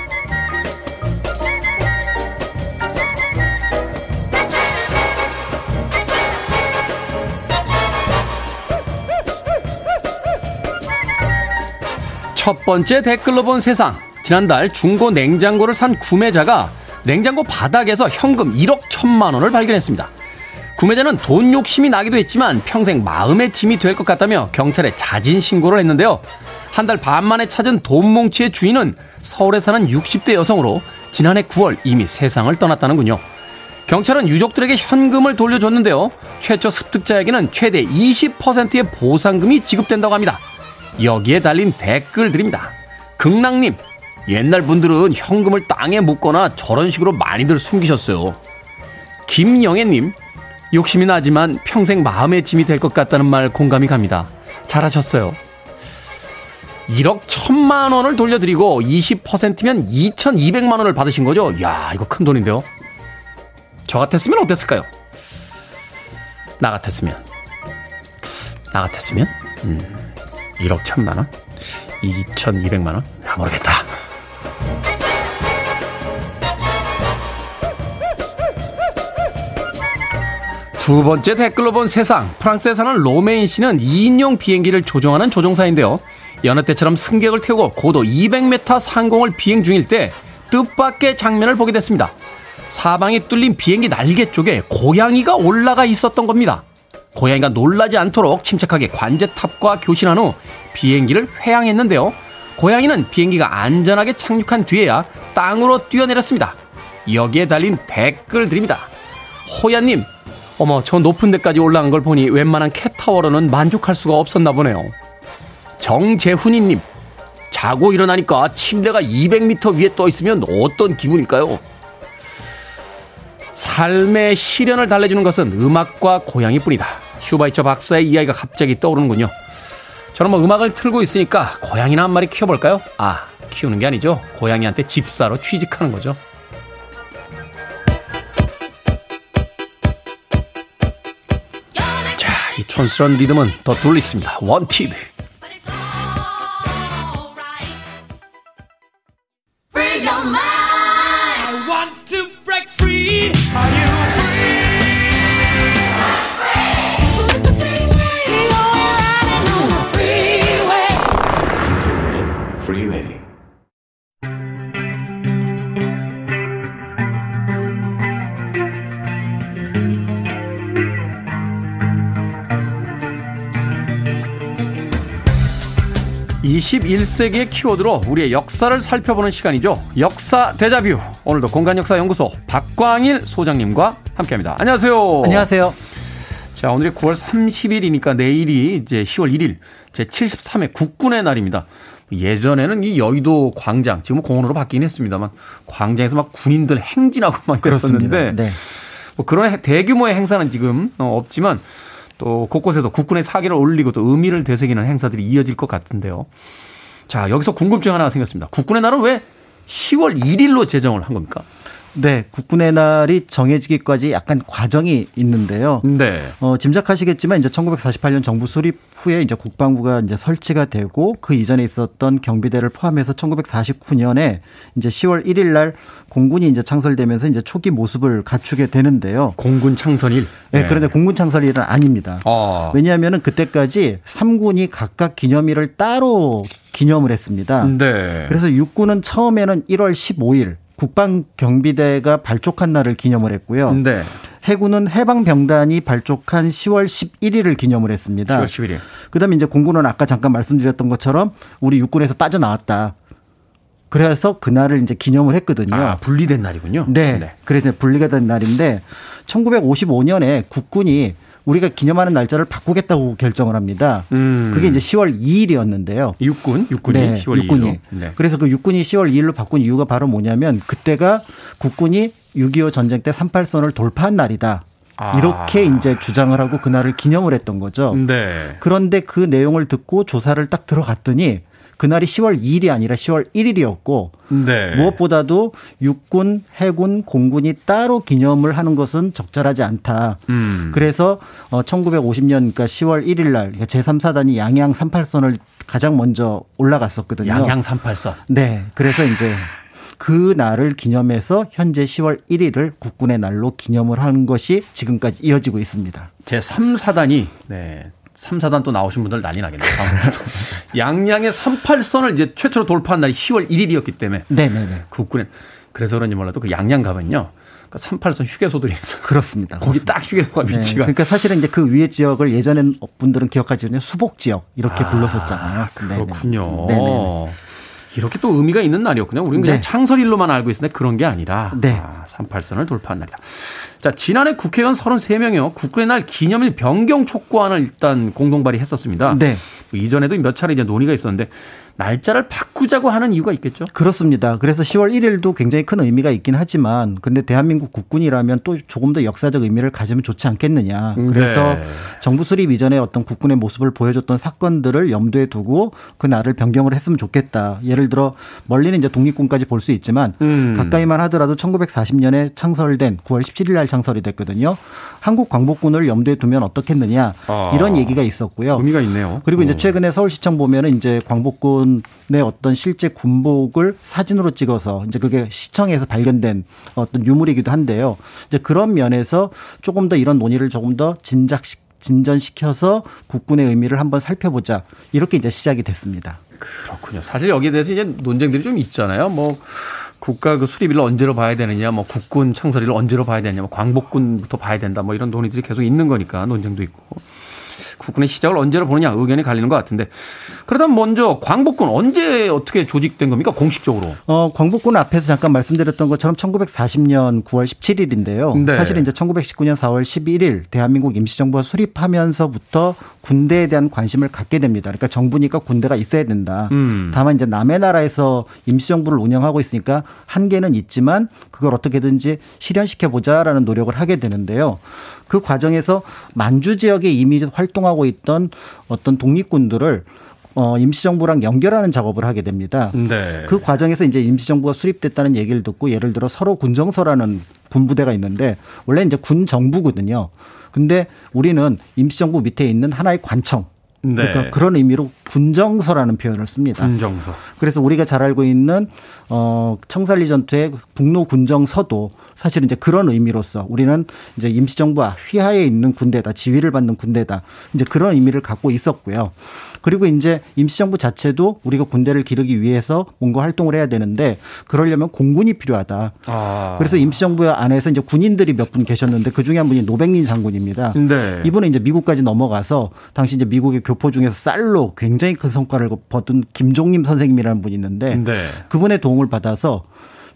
첫 번째 댓글로 본 세상. 지난달 중고 냉장고를 산 구매자가 냉장고 바닥에서 현금 일억 천만 원을 발견했습니다. 구매자는 돈 욕심이 나기도 했지만 평생 마음의 짐이 될 것 같다며 경찰에 자진 신고를 했는데요. 한 달 반 만에 찾은 돈 뭉치의 주인은 서울에 사는 육십 대 여성으로 지난해 구월 이미 세상을 떠났다는군요. 경찰은 유족들에게 현금을 돌려줬는데요. 최초 습득자에게는 최대 이십 퍼센트의 보상금이 지급된다고 합니다. 여기에 달린 댓글들입니다. 극락님, 옛날 분들은 현금을 땅에 묻거나 저런 식으로 많이들 숨기셨어요. 김영애님, 욕심이 나지만 평생 마음의 짐이 될 것 같다는 말 공감이 갑니다. 잘하셨어요. 일억 천만 원을 돌려드리고 이십 퍼센트면 이천이백만 원을 받으신 거죠? 이야, 이거 큰 돈인데요. 저 같았으면 어땠을까요? 나 같았으면. 나 같았으면? 음, 일억 천만 원? 이천이백만 원? 아, 모르겠다. 두 번째 댓글로 본 세상. 프랑스에 사는 로메인 씨는 이인용 비행기를 조종하는 조종사인데요. 여느 때처럼 승객을 태우고 고도 이백 미터 상공을 비행 중일 때 뜻밖의 장면을 보게 됐습니다. 사방이 뚫린 비행기 날개 쪽에 고양이가 올라가 있었던 겁니다. 고양이가 놀라지 않도록 침착하게 관제탑과 교신한 후 비행기를 회항했는데요. 고양이는 비행기가 안전하게 착륙한 뒤에야 땅으로 뛰어내렸습니다. 여기에 달린 댓글들입니다. 호야님, 어머, 저 높은 데까지 올라간 걸 보니 웬만한 캣타워로는 만족할 수가 없었나 보네요. 정재훈이님, 자고 일어나니까 침대가 이백 미터 위에 떠 있으면 어떤 기분일까요? 삶의 시련을 달래주는 것은 음악과 고양이뿐이다. 슈바이처 박사의 이야기가 갑자기 떠오르는군요. 저는 뭐 음악을 틀고 있으니까 고양이나 한 마리 키워볼까요? 아, 키우는 게 아니죠. 고양이한테 집사로 취직하는 거죠. 자, 이 촌스러운 리듬은 더 둘리스입니다. 원티드. 이십일 세기의 키워드로 우리의 역사를 살펴보는 시간이죠. 역사 데자뷰. 오늘도 공간역사연구소 박광일 소장님과 함께합니다. 안녕하세요. 안녕하세요. 자, 오늘이 구월 삼십일이니까 내일이 이제 시월 일일 제칠십삼 회 국군의 날입니다. 예전에는 이 여의도 광장, 지금은 공원으로 바뀌긴 했습니다만 광장에서 막 군인들 행진하고 막 그랬었는데 네. 뭐 그런 대규모의 행사는 지금 없지만 또 곳곳에서 국군의 사기를 올리고 또 의미를 되새기는 행사들이 이어질 것 같은데요. 자, 여기서 궁금증 하나 생겼습니다. 국군의 날은 왜 시월 일일로 제정을 한 겁니까? 네, 국군의 날이 정해지기까지 약간 과정이 있는데요. 네. 어, 짐작하시겠지만 이제 천구백사십팔 년 정부 수립 후에 이제 국방부가 이제 설치가 되고 그 이전에 있었던 경비대를 포함해서 천구백사십구 년에 이제 시월 일일 날 공군이 이제 창설되면서 이제 초기 모습을 갖추게 되는데요. 공군 창설일? 네, 네. 그런데 공군 창설일은 아닙니다. 어. 왜냐하면은 그때까지 삼군이 각각 기념일을 따로 기념을 했습니다. 네. 그래서 육군은 처음에는 일월 십오일 국방경비대가 발족한 날을 기념을 했고요. 네. 해군은 해방병단이 발족한 시월 십일일을 기념을 했습니다. 시월 십일일. 그다음에 이제 공군은 아까 잠깐 말씀드렸던 것처럼 우리 육군에서 빠져나왔다. 그래서 그날을 이제 기념을 했거든요. 아, 분리된 날이군요. 네. 네. 그래서 분리가 된 날인데 천구백오십오 년에 국군이 우리가 기념하는 날짜를 바꾸겠다고 결정을 합니다. 음. 그게 이제 시월 이일이었는데요. 육군? 육군이? 네, 시월 육군이. 네. 그래서 그 육군이 시월 이일로 바꾼 이유가 바로 뭐냐면 그때가 국군이 육이오 전쟁 때 삼팔선을 돌파한 날이다. 아. 이렇게 이제 주장을 하고 그날을 기념을 했던 거죠. 네. 그런데 그 내용을 듣고 조사를 딱 들어갔더니 그날이 시월 이일이 아니라 시월 일일이었고 네. 무엇보다도 육군, 해군, 공군이 따로 기념을 하는 것은 적절하지 않다. 음. 그래서 천구백오십 년 그러니까 시월 일일 날 제삼사단이 양양 삼팔선을 가장 먼저 올라갔었거든요. 양양 삼팔선. 네. 그래서 이제 그 날을 기념해서 현재 시월 일일을 국군의 날로 기념을 하는 것이 지금까지 이어지고 있습니다. 제삼사단이 네. 삼사단 또 나오신 분들 난리 나겠네요. 양양의 삼팔선을 이제 최초로 돌파한 날이 시월 일일이었기 때문에. 네네네. 국군에 그래서 그런지 몰라도 그 양양 가면요. 그러니까 삼팔선 휴게소들이 있어요. 그렇습니다. 거기 그렇습니다. 딱 휴게소가 네. 위치가. 그러니까 사실은 이제 그 위에 지역을 예전에 분들은 기억하시거든요. 수복 지역 이렇게 아, 불렀었잖아요. 그렇군요. 네네. 이렇게 또 의미가 있는 날이었군요. 우리는 그냥 네. 창설일로만 알고 있었는데 그런 게 아니라 네. 아, 삼팔선을 돌파한 날이다. 자, 지난해 국회의원 서른세 명이요. 국군의 날 기념일 변경 촉구안을 일단 공동 발의했었습니다. 네. 뭐 이전에도 몇 차례 이제 논의가 있었는데 날짜를 바꾸자고 하는 이유가 있겠죠? 그렇습니다. 그래서 시월 일일도 굉장히 큰 의미가 있긴 하지만 그런데 대한민국 국군이라면 또 조금 더 역사적 의미를 가지면 좋지 않겠느냐. 그래서 네. 정부 수립 이전에 어떤 국군의 모습을 보여줬던 사건들을 염두에 두고 그 날을 변경을 했으면 좋겠다. 예를 들어 멀리는 이제 독립군까지 볼 수 있지만 음. 가까이만 하더라도 천구백사십 년에 창설된 구월 십칠일 날 창설이 됐거든요. 한국 광복군을 염두에 두면 어떻겠느냐. 아. 이런 얘기가 있었고요. 의미가 있네요. 그리고 이제 최근에 서울시청 보면은 이제 광복군 내 어떤 실제 군복을 사진으로 찍어서 이제 그게 시청에서 발견된 어떤 유물이기도 한데요. 이제 그런 면에서 조금 더 이런 논의를 조금 더 진작 진전시켜서 국군의 의미를 한번 살펴보자 이렇게 이제 시작이 됐습니다. 그렇군요. 사실 여기에 대해서 이제 논쟁들이 좀 있잖아요. 뭐 국가 그 수립일을 언제로 봐야 되느냐, 뭐 국군 창설일을 언제로 봐야 되느냐, 뭐 광복군부터 봐야 된다, 뭐 이런 논의들이 계속 있는 거니까 논쟁도 있고. 국군의 시작을 언제로 보느냐 의견이 갈리는 것 같은데, 그렇다면 먼저 광복군 언제 어떻게 조직된 겁니까 공식적으로? 어, 광복군 앞에서 잠깐 말씀드렸던 것처럼 천구백사십년 구월 십칠일인데요. 네. 사실 이제 천구백십구년 사월 십일일 대한민국 임시정부가 수립하면서부터 군대에 대한 관심을 갖게 됩니다. 그러니까 정부니까 군대가 있어야 된다. 음. 다만 이제 남의 나라에서 임시정부를 운영하고 있으니까 한계는 있지만 그걸 어떻게든지 실현시켜보자라는 노력을 하게 되는데요. 그 과정에서 만주 지역에 이미 활동하고 있던 어떤 독립군들을 어, 임시정부랑 연결하는 작업을 하게 됩니다. 네. 그 과정에서 이제 임시정부가 수립됐다는 얘기를 듣고 예를 들어 서로 군정서라는 군부대가 있는데 원래 이제 군정부거든요. 근데 우리는 임시정부 밑에 있는 하나의 관청. 네. 그러니까 그런 의미로 군정서라는 표현을 씁니다. 군정서. 그래서 우리가 잘 알고 있는 어, 청산리 전투의 북로 군정서도 사실은 이제 그런 의미로서 우리는 이제 임시정부 휘하에 있는 군대다, 지휘를 받는 군대다, 이제 그런 의미를 갖고 있었고요. 그리고 이제 임시정부 자체도 우리가 군대를 기르기 위해서 뭔가 활동을 해야 되는데 그러려면 공군이 필요하다. 아. 그래서 임시정부 안에서 이제 군인들이 몇 분 계셨는데 그 중에 한 분이 노백린 장군입니다. 네. 이분은 이제 미국까지 넘어가서 당시 이제 미국의 교포 중에서 쌀로 굉장히 큰 성과를 거둔 김종림 선생님이라는 분이 있는데 네. 그분의 도움을 받아서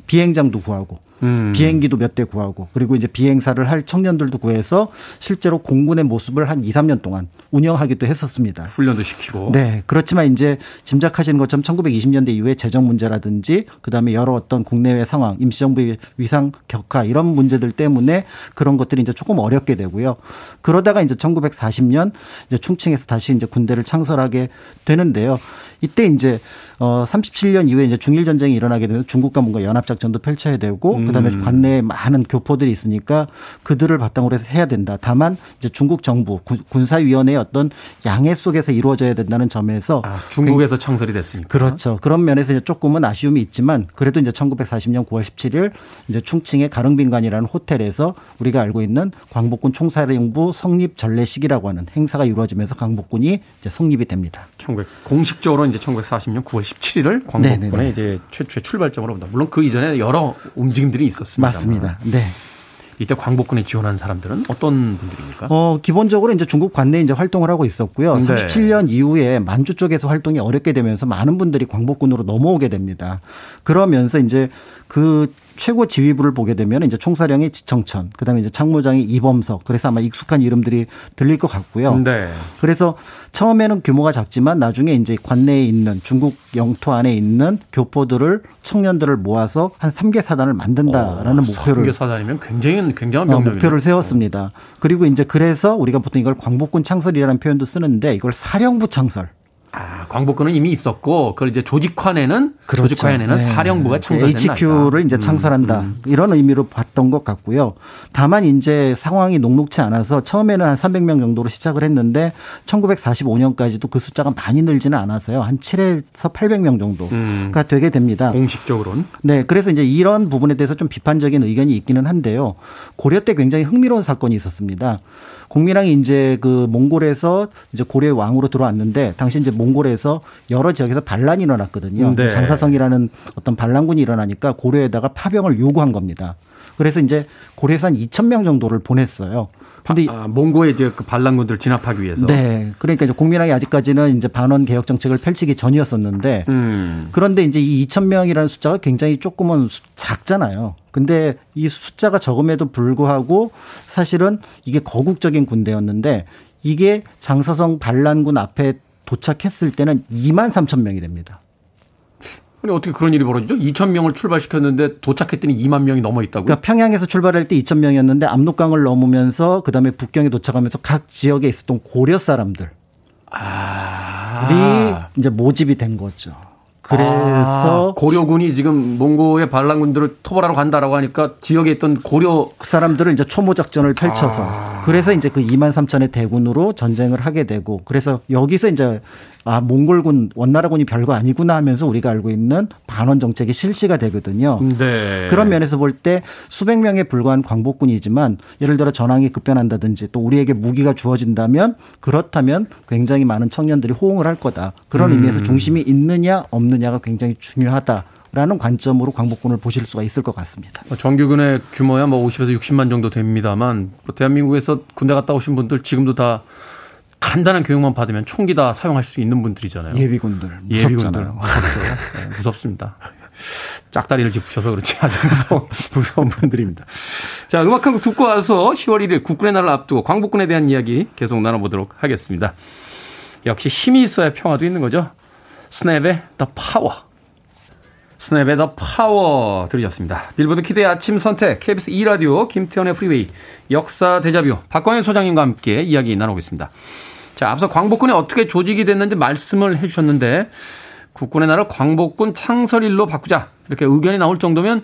비행장도 구하고 음. 비행기도 몇 대 구하고 그리고 이제 비행사를 할 청년들도 구해서 실제로 공군의 모습을 한 이삼 년 동안 운영하기도 했었습니다. 훈련도 시키고. 네. 그렇지만 이제 짐작하시는 것처럼 천구백이십년대 이후에 재정 문제라든지 그다음에 여러 어떤 국내외 상황, 임시정부의 위상 격하 이런 문제들 때문에 그런 것들이 이제 조금 어렵게 되고요. 그러다가 이제 천구백사십년 이제 충칭에서 다시 이제 군대를 창설하게 되는데요. 이때 이제 어 삼십칠년 이후에 이제 중일 전쟁이 일어나게 되면서 중국과 뭔가 연합 작전도 펼쳐야 되고 음. 그다음에 관내에 많은 교포들이 있으니까 그들을 바탕으로 해서 해야 된다. 다만 이제 중국 정부 군사위원회의 어떤 양해 속에서 이루어져야 된다는 점에서 아, 중국에서 창설이 됐습니까? 그렇죠. 그런 면에서 이제 조금은 아쉬움이 있지만 그래도 이제 천구백사십년 구월 십칠일 이제 충칭의 가릉빈관이라는 호텔에서 우리가 알고 있는 광복군 총사령부 성립 전례식이라고 하는 행사가 이루어지면서 광복군이 이제 성립이 됩니다. 공식적으로 이제 천구백사십년 구월 십칠일을 광복군의 네네네. 이제 최초의 출발점으로 본다. 물론 그 이전에 여러 움직임들이 있었습니다. 맞습니다. 네. 이때 광복군에 지원한 사람들은 어떤 분들입니까? 어, 기본적으로 이제 중국 관내에 이제 활동을 하고 있었고요. 네. 삼십칠 년 이후에 만주 쪽에서 활동이 어렵게 되면서 많은 분들이 광복군으로 넘어오게 됩니다. 그러면서 이제 그 최고 지휘부를 보게 되면 이제 총사령이 지청천, 그다음에 이제 참모장이 이범석. 그래서 아마 익숙한 이름들이 들릴 것 같고요. 네. 그래서 처음에는 규모가 작지만 나중에 이제 관내에 있는 중국 영토 안에 있는 교포들을 청년들을 모아서 한 삼 개 사단을 만든다라는 어, 목표를 삼 개 사단이면 굉장히 굉장한 명령이네요. 목표를 세웠습니다. 그리고 이제 그래서 우리가 보통 이걸 광복군 창설이라는 표현도 쓰는데 이걸 사령부 창설. 아, 광복군은 이미 있었고 그걸 이제 조직화내는 그렇죠. 조직화해내는 네. 사령부가 창설된다. 에이치큐를 이제 창설한다. 음, 음. 이런 의미로 봤던 것 같고요. 다만 이제 상황이 녹록치 않아서 처음에는 한 삼백명 정도로 시작을 했는데 천구백사십오년까지도 그 숫자가 많이 늘지는 않아서요. 한 칠에서 팔백명 정도가 음, 되게 됩니다. 공식적으로는. 네. 그래서 이제 이런 부분에 대해서 좀 비판적인 의견이 있기는 한데요. 고려 때 굉장히 흥미로운 사건이 있었습니다. 공민왕이 이제 그 몽골에서 이제 고려의 왕으로 들어왔는데 당시 이제 몽골에서 여러 지역에서 반란이 일어났거든요. 네. 장사성이라는 어떤 반란군이 일어나니까 고려에다가 파병을 요구한 겁니다. 그래서 이제 고려에서 한 이천명 정도를 보냈어요. 근데 아, 몽고의 이제 그 반란군들을 진압하기 위해서. 네. 그러니까 이제 공민왕이 아직까지는 이제 반원 개혁 정책을 펼치기 전이었었는데 음. 그런데 이제 이 이천 명이라는 숫자가 굉장히 조금은 작잖아요. 근데 이 숫자가 적음에도 불구하고 사실은 이게 거국적인 군대였는데 이게 장사성 반란군 앞에 도착했을 때는 이만 삼천 명이 됩니다. 아니 어떻게 그런 일이 벌어지죠? 이천 명을 출발시켰는데 도착했더니 이만 명이 넘어 있다고요? 그러니까 평양에서 출발할 때 이천 명이었는데 압록강을 넘으면서 그다음에 북경에 도착하면서 각 지역에 있었던 고려 사람들이 아. 이제 모집이 된 거죠. 그래서 아, 고려군이 지금 몽고의 반란군들을 토벌하러 간다라고 하니까 지역에 있던 고려 사람들을 이제 초모 작전을 펼쳐서 아. 그래서 이제 그 이만 삼천의 대군으로 전쟁을 하게 되고 그래서 여기서 이제 아 몽골군 원나라군이 별거 아니구나 하면서 우리가 알고 있는 반원 정책이 실시가 되거든요. 네. 그런 면에서 볼 때 수백 명에 불과한 광복군이지만 예를 들어 전황이 급변한다든지 또 우리에게 무기가 주어진다면 그렇다면 굉장히 많은 청년들이 호응을 할 거다. 그런 음. 의미에서 중심이 있느냐 없느냐 가 굉장히 중요하다라는 관점으로 광복군을 보실 수가 있을 것 같습니다. 정규군의 규모야 뭐 오십에서 육십만 정도 됩니다만 대한민국에서 군대 갔다 오신 분들 지금도 다 간단한 교육만 받으면 총기 다 사용할 수 있는 분들이잖아요. 예비군들. 예비군들. 무섭죠. 네, 무섭습니다. 짝다리를 짚으셔서 그렇지 아주 무서운, 무서운 분들입니다. 자, 음악 한곡 듣고 와서 시월 일일 국군의 날을 앞두고 광복군에 대한 이야기 계속 나눠보도록 하겠습니다. 역시 힘이 있어야 평화도 있는 거죠. 스냅의 The Power. 스냅의 The Power 들으셨습니다. 빌보드 키드의 아침 선택, 케이비에스 이 라디오, 김태현의 프리웨이, 역사 데자뷰, 박광현 소장님과 함께 이야기 나누겠습니다. 자, 앞서 광복군이 어떻게 조직이 됐는지 말씀을 해주셨는데, 국군의 날을 광복군 창설일로 바꾸자 이렇게 의견이 나올 정도면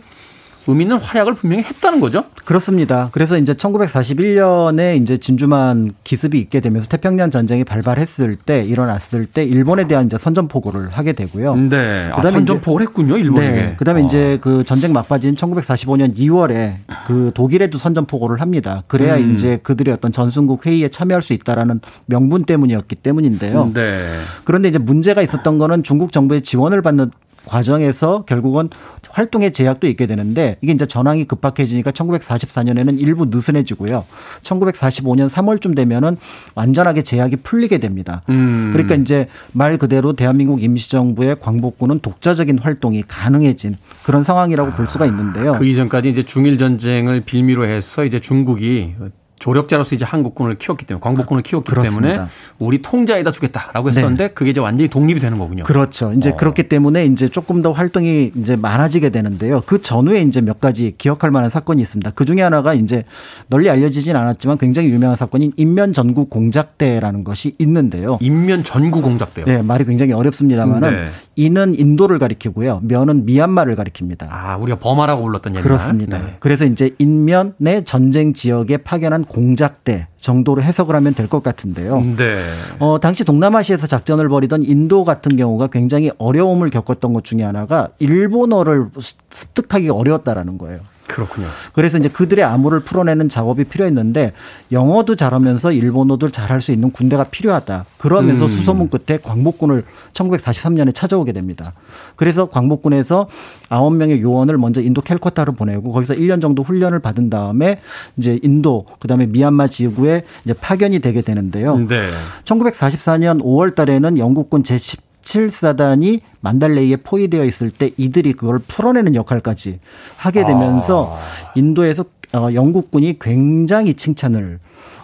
의미 있는 활약을 분명히 했다는 거죠? 그렇습니다. 그래서 이제 천구백사십일 년에 이제 진주만 기습이 있게 되면서 태평양 전쟁이 발발했을 때 일어났을 때 일본에 대한 이제 선전포고를 하게 되고요. 네. 아, 선전포고를 했군요, 일본에게. 네. 그다음에 어. 이제 그 전쟁 막바지인 천구백사십오 년 이월에 그 독일에도 선전포고를 합니다. 그래야 음. 이제 그들이 어떤 전순국 회의에 참여할 수 있다라는 명분 때문이었기 때문인데요. 네. 그런데 이제 문제가 있었던 거는 중국 정부의 지원을 받는 과정에서 결국은 활동의 제약도 있게 되는데 이게 이제 전황이 급박해지니까 천구백사십사 년에는 일부 느슨해지고요. 천구백사십오 년 삼월쯤 되면은 완전하게 제약이 풀리게 됩니다. 음. 그러니까 이제 말 그대로 대한민국 임시정부의 광복군은 독자적인 활동이 가능해진 그런 상황이라고 볼 수가 있는데요. 그 이전까지 이제 중일 전쟁을 빌미로 해서 이제 중국이 조력자로서 이제 한국군을 키웠기 때문에 광복군을 키웠기 그렇습니다. 때문에 우리 통제에다 주겠다라고 했었는데 네. 그게 이제 완전히 독립이 되는 거군요. 그렇죠. 이제 어. 그렇기 때문에 이제 조금 더 활동이 이제 많아지게 되는데요. 그 전후에 이제 몇 가지 기억할 만한 사건이 있습니다. 그 중에 하나가 이제 널리 알려지진 않았지만 굉장히 유명한 사건인 인면 전구 공작대라는 것이 있는데요. 인면 전구 공작대요. 네, 말이 굉장히 어렵습니다만은 네. 이는 인도를 가리키고요. 면은 미얀마를 가리킵니다. 아, 우리가 버마라고 불렀던 얘기가 그렇습니다. 네. 그래서 이제 인면의 전쟁 지역에 파견한 공작대 정도로 해석을 하면 될 것 같은데요. 네. 어, 당시 동남아시아에서 작전을 벌이던 인도 같은 경우가 굉장히 어려움을 겪었던 것 중에 하나가 일본어를 습득하기 어려웠다라는 거예요. 그렇군요. 그래서 이제 그들의 암호를 풀어내는 작업이 필요했는데 영어도 잘하면서 일본어도 잘할 수 있는 군대가 필요하다. 그러면서 음. 수소문 끝에 광복군을 천구백사십삼 년에 찾아오게 됩니다. 그래서 광복군에서 아홉 명의 요원을 먼저 인도 캘커타로 보내고 거기서 일 년 정도 훈련을 받은 다음에 이제 인도 그다음에 미얀마 지구에 이제 파견이 되게 되는데요. 네. 천구백사십사 년 오월 달에는 영국군 제십칠 사단이 만달레이에 포위되어 있을 때 이들이 그걸 풀어내는 역할까지 하게 되면서 아. 인도에서 영국군이 굉장히 칭찬을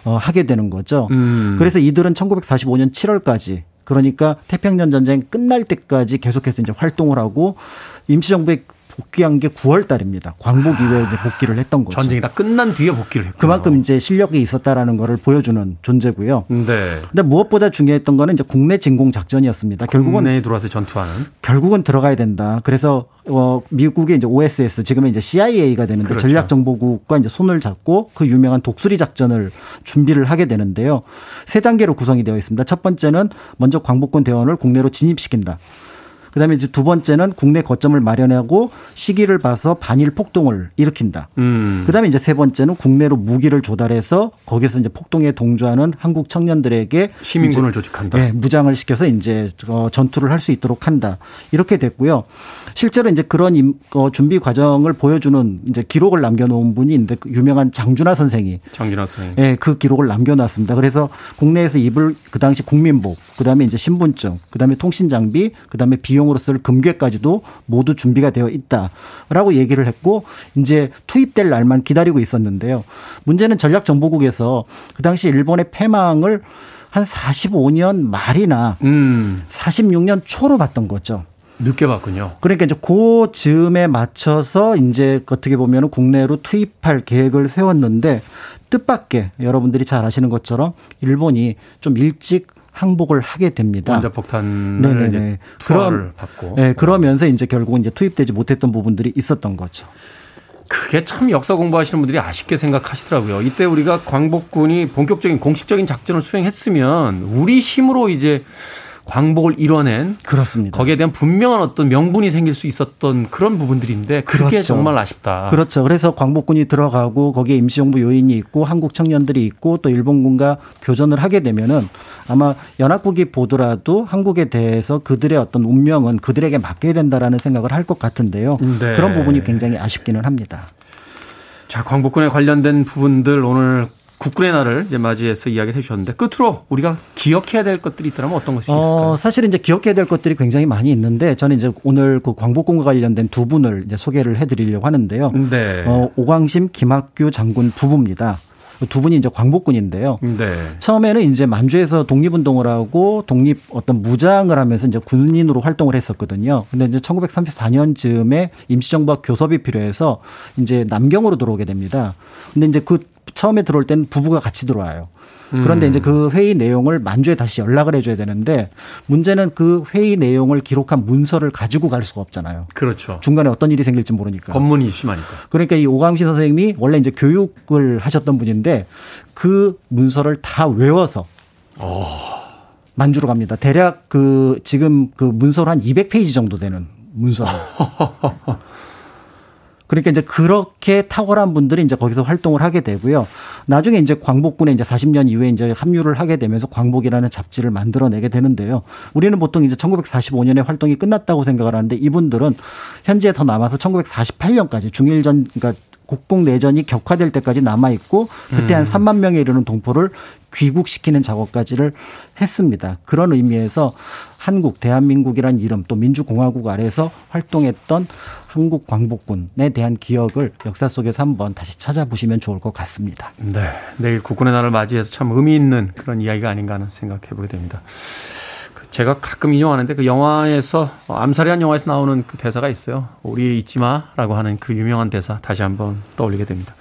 하게 되는 거죠. 음. 그래서 이들은 천구백사십오 년 칠월까지 그러니까 태평양 전쟁 끝날 때까지 계속해서 이제 활동을 하고 임시정부의 복귀한 게 구월 달입니다. 광복 이후에 복귀를 했던 거죠. 전쟁이 다 끝난 뒤에 복귀를 했고 그만큼 이제 실력이 있었다라는 거를 보여주는 존재고요. 네. 근데 무엇보다 중요했던 거는 이제 국내 진공 작전이었습니다. 결국은 국내에 들어와서 전투하는. 결국은 들어가야 된다. 그래서 어, 미국의 이제 오에스에스 지금은 이제 씨아이에이가 되는데 그렇죠. 전략정보국과 이제 손을 잡고 그 유명한 독수리 작전을 준비를 하게 되는데요. 세 단계로 구성이 되어 있습니다. 첫 번째는 먼저 광복군 대원을 국내로 진입시킨다. 그다음에 이제 두 번째는 국내 거점을 마련하고 시기를 봐서 반일 폭동을 일으킨다. 음. 그다음에 이제 세 번째는 국내로 무기를 조달해서 거기서 이제 폭동에 동조하는 한국 청년들에게 시민군을 조직한다. 네, 무장을 시켜서 이제 전투를 할 수 있도록 한다. 이렇게 됐고요. 실제로 이제 그런 준비 과정을 보여주는 이제 기록을 남겨놓은 분이 있는데 유명한 장준하 선생이 장준하 선생. 네, 그 기록을 남겨놨습니다. 그래서 국내에서 입을 그 당시 국민복, 그다음에 이제 신분증, 그다음에 통신 장비, 그다음에 비용 으로 쓸 금괴까지도 모두 준비가 되어 있다라고 얘기를 했고 이제 투입될 날만 기다리고 있었는데요. 문제는 전략정보국에서 그 당시 일본의 패망을 한 사십오 년 말이나 음. 사십육 년 초로 봤던 거죠. 늦게 봤군요. 그러니까 이제 그 즈음에 맞춰서 이제 어떻게 보면 국내로 투입할 계획을 세웠는데 뜻밖의 여러분들이 잘 아시는 것처럼 일본이 좀 일찍 항복을 하게 됩니다. 원자 폭탄을 이제 투하를 받고. 네, 그러면서 이제 결국은 이제 투입되지 못했던 부분들이 있었던 거죠. 그게 참 역사 공부하시는 분들이 아쉽게 생각하시더라고요. 이때 우리가 광복군이 본격적인 공식적인 작전을 수행했으면 우리 힘으로 이제 광복을 이뤄낸 그렇습니다. 거기에 대한 분명한 어떤 명분이 생길 수 있었던 그런 부분들인데 그게 그렇죠. 정말 아쉽다. 그렇죠. 그래서 광복군이 들어가고 거기에 임시정부 요인이 있고 한국 청년들이 있고 또 일본군과 교전을 하게 되면은 아마 연합국이 보더라도 한국에 대해서 그들의 어떤 운명은 그들에게 맡겨야 된다라는 생각을 할 것 같은데요. 네. 그런 부분이 굉장히 아쉽기는 합니다. 자, 광복군에 관련된 부분들 오늘 국군의 날을 이제 맞이해서 이야기를 해 주셨는데 끝으로 우리가 기억해야 될 것들이 있다면 어떤 것이 있을까요? 어, 사실 이제 기억해야 될 것들이 굉장히 많이 있는데 저는 이제 오늘 그 광복군과 관련된 두 분을 이제 소개를 해드리려고 하는데요. 네. 어, 오광심, 김학규 장군 부부입니다. 두 분이 이제 광복군인데요. 네. 처음에는 이제 만주에서 독립운동을 하고 독립 어떤 무장을 하면서 이제 군인으로 활동을 했었거든요. 근데 이제 천구백삼십사 년쯤에 임시정부와 교섭이 필요해서 이제 남경으로 들어오게 됩니다. 근데 이제 그 처음에 들어올 때는 부부가 같이 들어와요. 그런데 음. 이제 그 회의 내용을 만주에 다시 연락을 해줘야 되는데 문제는 그 회의 내용을 기록한 문서를 가지고 갈 수가 없잖아요. 그렇죠. 중간에 어떤 일이 생길지 모르니까. 검문이 심하니까. 그러니까 이 오광심 선생님이 원래 이제 교육을 하셨던 분인데 그 문서를 다 외워서 오. 만주로 갑니다. 대략 그 지금 그 문서로 한 이백 페이지 정도 되는 문서를. 그러니까 이제 그렇게 탁월한 분들이 이제 거기서 활동을 하게 되고요. 나중에 이제 광복군에 이제 사십 년 이후에 이제 합류를 하게 되면서 광복이라는 잡지를 만들어내게 되는데요. 우리는 보통 이제 천구백사십오 년에 활동이 끝났다고 생각을 하는데 이분들은 현지에 더 남아서 천구백사십팔 년까지 중일전, 그러니까 국공내전이 격화될 때까지 남아있고 그때 한 삼만 명에 이르는 동포를 귀국시키는 작업까지를 했습니다. 그런 의미에서 한국, 대한민국이라는 이름 또 민주공화국 아래에서 활동했던 한국 광복군에 대한 기억을 역사 속에서 한번 다시 찾아보시면 좋을 것 같습니다. 네, 내일 국군의 날을 맞이해서 참 의미 있는 그런 이야기가 아닌가 하는 생각해보게 됩니다. 제가 가끔 인용하는데 그 영화에서 암살이란 영화에서 나오는 그 대사가 있어요. 우리 잊지 마라고 하는 그 유명한 대사 다시 한번 떠올리게 됩니다.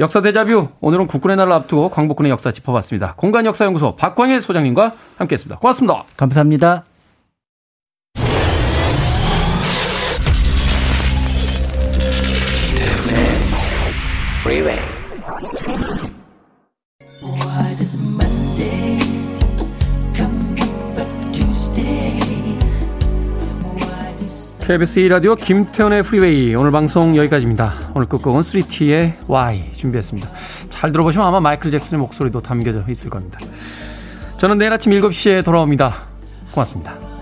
역사 데자뷰 오늘은 국군의 날을 앞두고 광복군의 역사 짚어봤습니다. 공간역사연구소 박광일 소장님과 함께했습니다. 고맙습니다. 감사합니다. 케이비에스 이 라디오 김태훈의 프리웨이 오늘 방송 여기까지입니다. 오늘 끝곡은 쓰리티의 Why 준비했습니다. 잘 들어보시면 아마 마이클 잭슨의 목소리도 담겨져 있을 겁니다. 저는 내일 아침 일곱 시에 돌아옵니다. 고맙습니다.